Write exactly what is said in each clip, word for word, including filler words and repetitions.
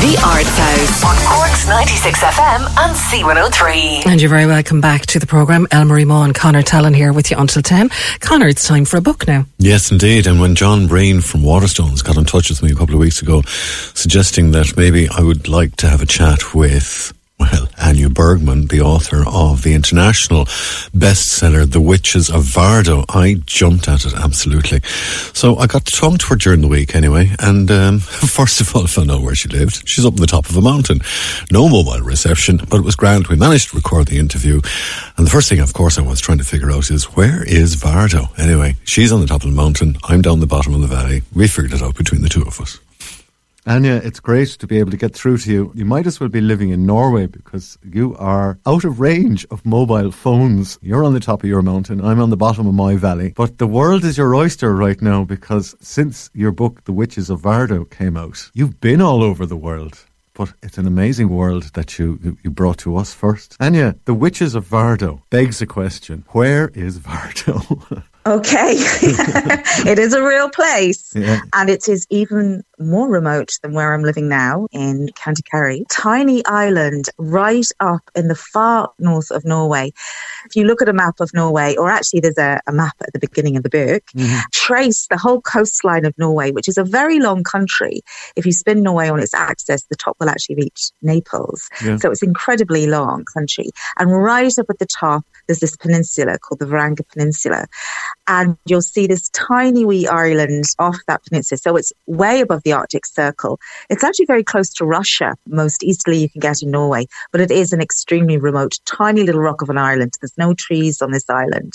The Arts House on Cork's ninety-six F M and C one oh three. And you're very welcome back to the programme. Elmarie Mo and Connor Tallon here with you until ten. Connor, it's time for a book now. Yes, indeed. And when John Brain from Waterstones got in touch with me a couple of weeks ago, suggesting that maybe I would like to have a chat with, well, Anya Bergman, the author of the international bestseller The Witches of Vardo, I jumped at it, absolutely. So I got to talk to her during the week anyway, and um, first of all, I found out where she lived. She's up on the top of a mountain. No mobile reception, but it was grand. We managed to record the interview, and the first thing, of course, I was trying to figure out is, where is Vardo? Anyway, she's on the top of the mountain, I'm down the bottom of the valley. We figured it out between the two of us. Anya, it's great to be able to get through to you. You might as well be living in Norway because you are out of range of mobile phones. You're on the top of your mountain, I'm on the bottom of my valley. But the world is your oyster right now because since your book, The Witches of Vardo, came out, you've been all over the world. But it's an amazing world that you, you brought to us first. Anya, The Witches of Vardo begs a question. Where is Vardo? Okay, it is a real place, yeah. And it is even more remote than where I'm living now in County Kerry. Tiny island right up in the far north of Norway. If you look at a map of Norway, or actually there's a, a map at the beginning of the book, mm-hmm. trace the whole coastline of Norway, which is a very long country. If you spin Norway on its axis, the top will actually reach Naples. Yeah. So it's incredibly long country. And right up at the top, there's this peninsula called the Varanger Peninsula. And you'll see this tiny wee island off that peninsula. So it's way above the Arctic Circle. It's actually very close to Russia, most easterly you can get in Norway. But it is an extremely remote, tiny little rock of an island. There's no trees on this island.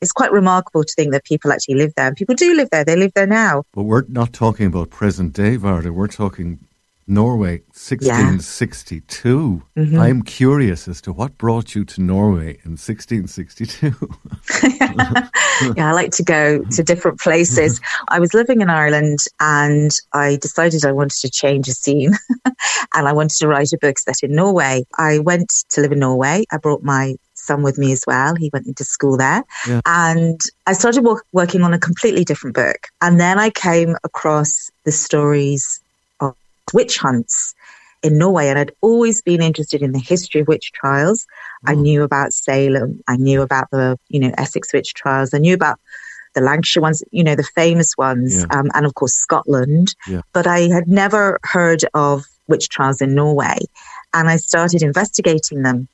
It's quite remarkable to think that people actually live there. And people do live there. They live there now. But we're not talking about present day Vardo. We're talking Norway, sixteen sixty-two. Yeah. Mm-hmm. I'm curious as to what brought you to Norway in sixteen sixty-two. Yeah, I like to go to different places. I was living in Ireland and I decided I wanted to change a scene and I wanted to write a book set in Norway. I went to live in Norway. I brought my son with me as well. He went into school there. Yeah. And I started work- working on a completely different book. And then I came across the stories witch hunts in Norway, and I'd always been interested in the history of witch trials. Mm. I knew about Salem, I knew about the you know Essex witch trials, I knew about the Lancashire ones, you know the famous ones, yeah. um, and of course Scotland, yeah. But I had never heard of witch trials in Norway, and I started investigating them,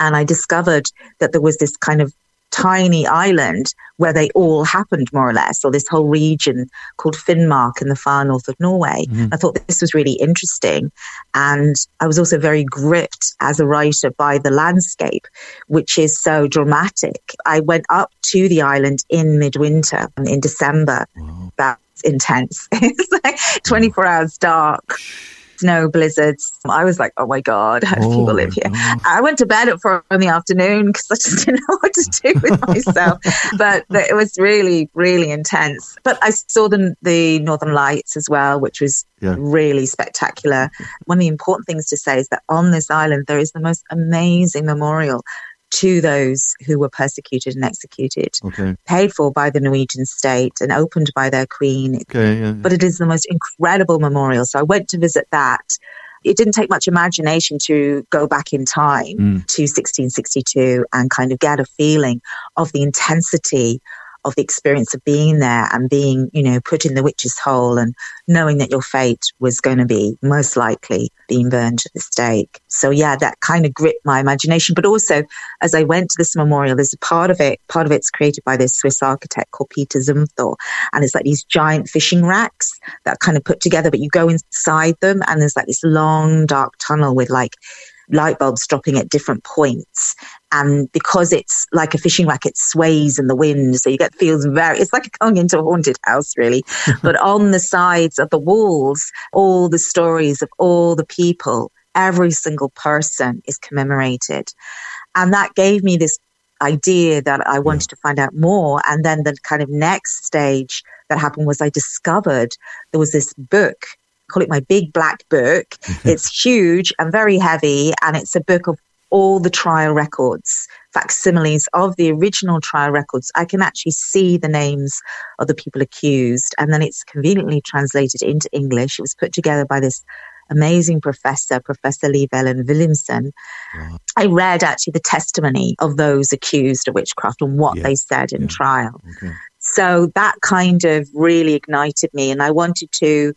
and I discovered that there was this kind of tiny island where they all happened, more or less, or this whole region called Finnmark in the far north of Norway. Mm. I thought this was really interesting, and I was also very gripped as a writer by the landscape, which is so dramatic. I went up to the island in midwinter in December. Wow. That's intense. It's like twenty-four hours dark, snow blizzards. I was like, oh my God, how do oh, people live here? Oh. I went to bed at four in the afternoon because I just didn't know what to do with myself. But it was really, really intense. But I saw the, the Northern Lights as well, which was yeah. really spectacular. One of the important things to say is that on this island, there is the most amazing memorial to those who were persecuted and executed, okay. paid for by the Norwegian state and opened by their queen. Okay, yeah, yeah. But it is the most incredible memorial. So I went to visit that. It didn't take much imagination to go back in time mm. to sixteen sixty-two and kind of get a feeling of the intensity of the experience of being there and being, you know, put in the witch's hole and knowing that your fate was going to be most likely being burned at the stake. So yeah, that kind of gripped my imagination. But also, as I went to this memorial, there's a part of it, part of it's created by this Swiss architect called Peter Zumthor. And it's like these giant fishing racks that are kind of put together, but you go inside them and there's like this long dark tunnel with like light bulbs dropping at different points. And because it's like a fishing rack, it sways in the wind. So you get feels very, it's like going into a haunted house, really. But on the sides of the walls, all the stories of all the people, every single person is commemorated. And that gave me this idea that I wanted to find out more. And then the kind of next stage that happened was I discovered there was this book, call it my big black book. It's huge and very heavy, and it's a book of all the trial records, facsimiles of the original trial records. I can actually see the names of the people accused, and then it's conveniently translated into English. It was put together by this amazing professor, Professor Lee Bellen Williamson. Wow. I read actually the testimony of those accused of witchcraft and what yeah. they said in yeah. trial. Okay. So that kind of really ignited me, and I wanted to,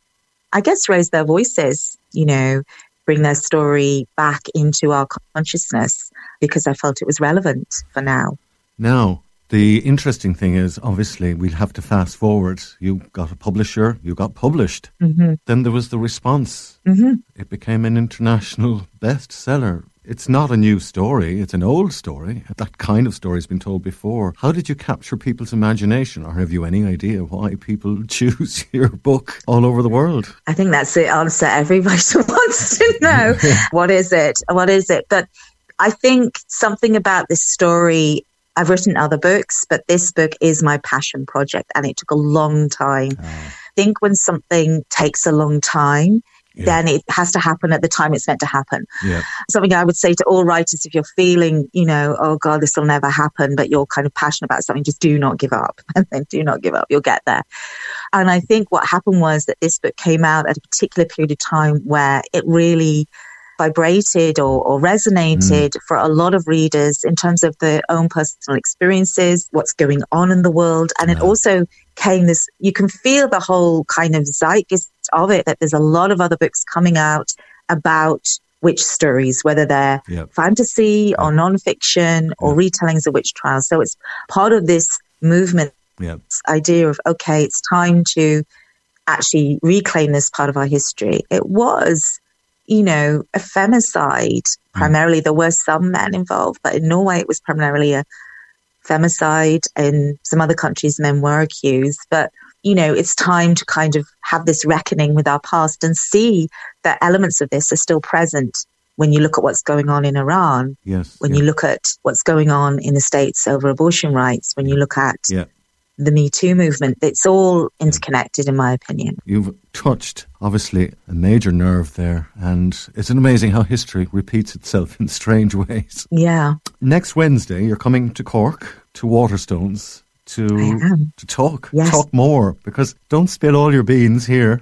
I guess, raise their voices, you know, bring their story back into our consciousness, because I felt it was relevant for now. Now, the interesting thing is, obviously, we'll have to fast forward. You got a publisher, you got published. Mm-hmm. Then there was the response. Mm-hmm. It became an international bestseller. It's not a new story, it's an old story. That kind of story has been told before. How did you capture people's imagination, or have you any idea why people choose your book all over the world? I think that's the answer everybody wants to know. What is it? What is it? But I think something about this story, I've written other books, but this book is my passion project, and it took a long time. Oh. I think when something takes a long time, yeah. then it has to happen at the time it's meant to happen. Yeah. Something I would say to all writers, if you're feeling, you know, oh God, this will never happen, but you're kind of passionate about something, just do not give up. And then do not give up. You'll get there. And I think what happened was that this book came out at a particular period of time where it really vibrated or, or resonated mm. for a lot of readers in terms of their own personal experiences, what's going on in the world. And it also came this, you can feel the whole kind of zeitgeist of it, that there's a lot of other books coming out about witch stories, whether they're yep. fantasy or non-fiction or yep. retellings of witch trials. So it's part of this movement, yep. this idea of, okay, it's time to actually reclaim this part of our history. It was, you know, a femicide. Primarily, there were some men involved, but in Norway, it was primarily a femicide. In some other countries, men were accused. But, you know, it's time to kind of have this reckoning with our past and see that elements of this are still present when you look at what's going on in Iran, yes, when yeah. you look at what's going on in the States over abortion rights, when you look at yeah. the Me Too movement. It's all interconnected, in my opinion. You've touched, obviously, a major nerve there, and it's amazing how history repeats itself in strange ways. Yeah. Next Wednesday, you're coming to Cork, to Waterstones, to to talk, yes. talk more, because don't spill all your beans here.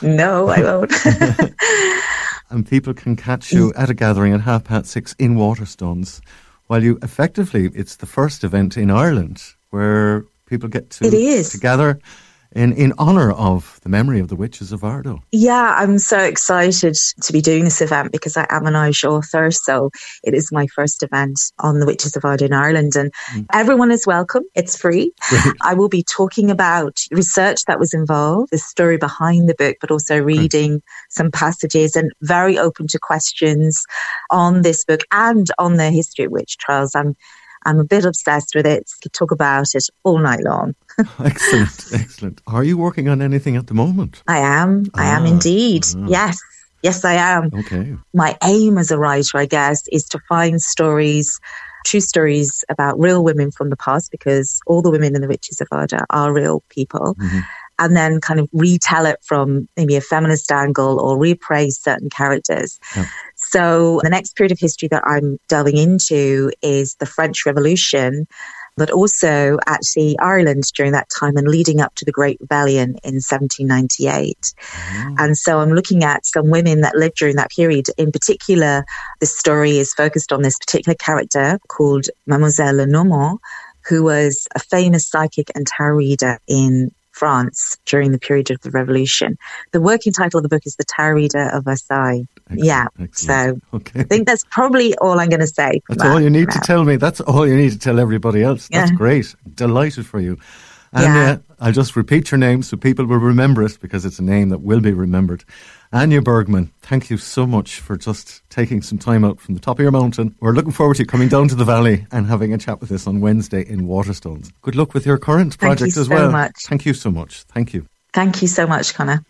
No, I won't. And people can catch you at a gathering at half past six in Waterstones. While you effectively, it's the first event in Ireland where people get to, it is. to gather in, in honour of the memory of the Witches of Vardo. Yeah, I'm so excited to be doing this event because I am an Irish author, so it is my first event on the Witches of Vardo in Ireland, and mm. everyone is welcome. It's free. Great. I will be talking about research that was involved, the story behind the book, but also reading Great. some passages, and very open to questions on this book and on the history of witch trials. I'm I'm a bit obsessed with it. Could talk about it all night long. Excellent, excellent. Are you working on anything at the moment? I am. I ah, am indeed. Ah. Yes. Yes, I am. Okay. My aim as a writer, I guess, is to find stories, true stories about real women from the past, because all the women in the Witches of Vardo are real people. Mm-hmm. And then kind of retell it from maybe a feminist angle or reappraise certain characters. Yeah. So the next period of history that I'm delving into is the French Revolution, but also actually Ireland during that time and leading up to the Great Rebellion in seventeen ninety-eight. Oh. And so I'm looking at some women that lived during that period. In particular, the story is focused on this particular character called Mademoiselle Le Normand, who was a famous psychic and tarot reader in France during the period of the Revolution. The working title of the book is The Tarot Reader of Versailles. Excellent, yeah, excellent. So okay. I think that's probably all I'm going to say. That's all you need now. to tell me. That's all you need to tell everybody else. That's yeah. great. Delighted for you. Anya, yeah. I'll just repeat your name so people will remember it, because it's a name that will be remembered. Anya Bergman, thank you so much for just taking some time out from the top of your mountain. We're looking forward to you coming down to the valley and having a chat with us on Wednesday in Waterstones. Good luck with your current project as well. Thank you so much. Thank you. Thank you so much, Connor.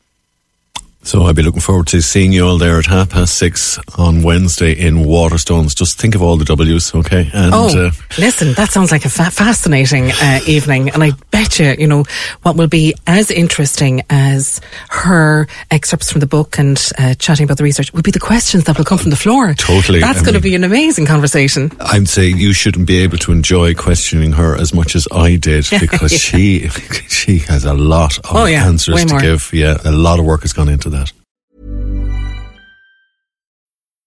So I'll be looking forward to seeing you all there at half past six on Wednesday in Waterstones. Just think of all the W's, okay? And, oh, uh, listen, that sounds like a fa- fascinating uh, evening. And I bet you, you know, what will be as interesting as her excerpts from the book and uh, chatting about the research will be the questions that will come from the floor. Totally. That's going to be an amazing conversation. I'd say you shouldn't be able to enjoy questioning her as much as I did, because yeah. she she has a lot of oh, yeah. answers Way to more. give. Yeah, a lot of work has gone into that. That.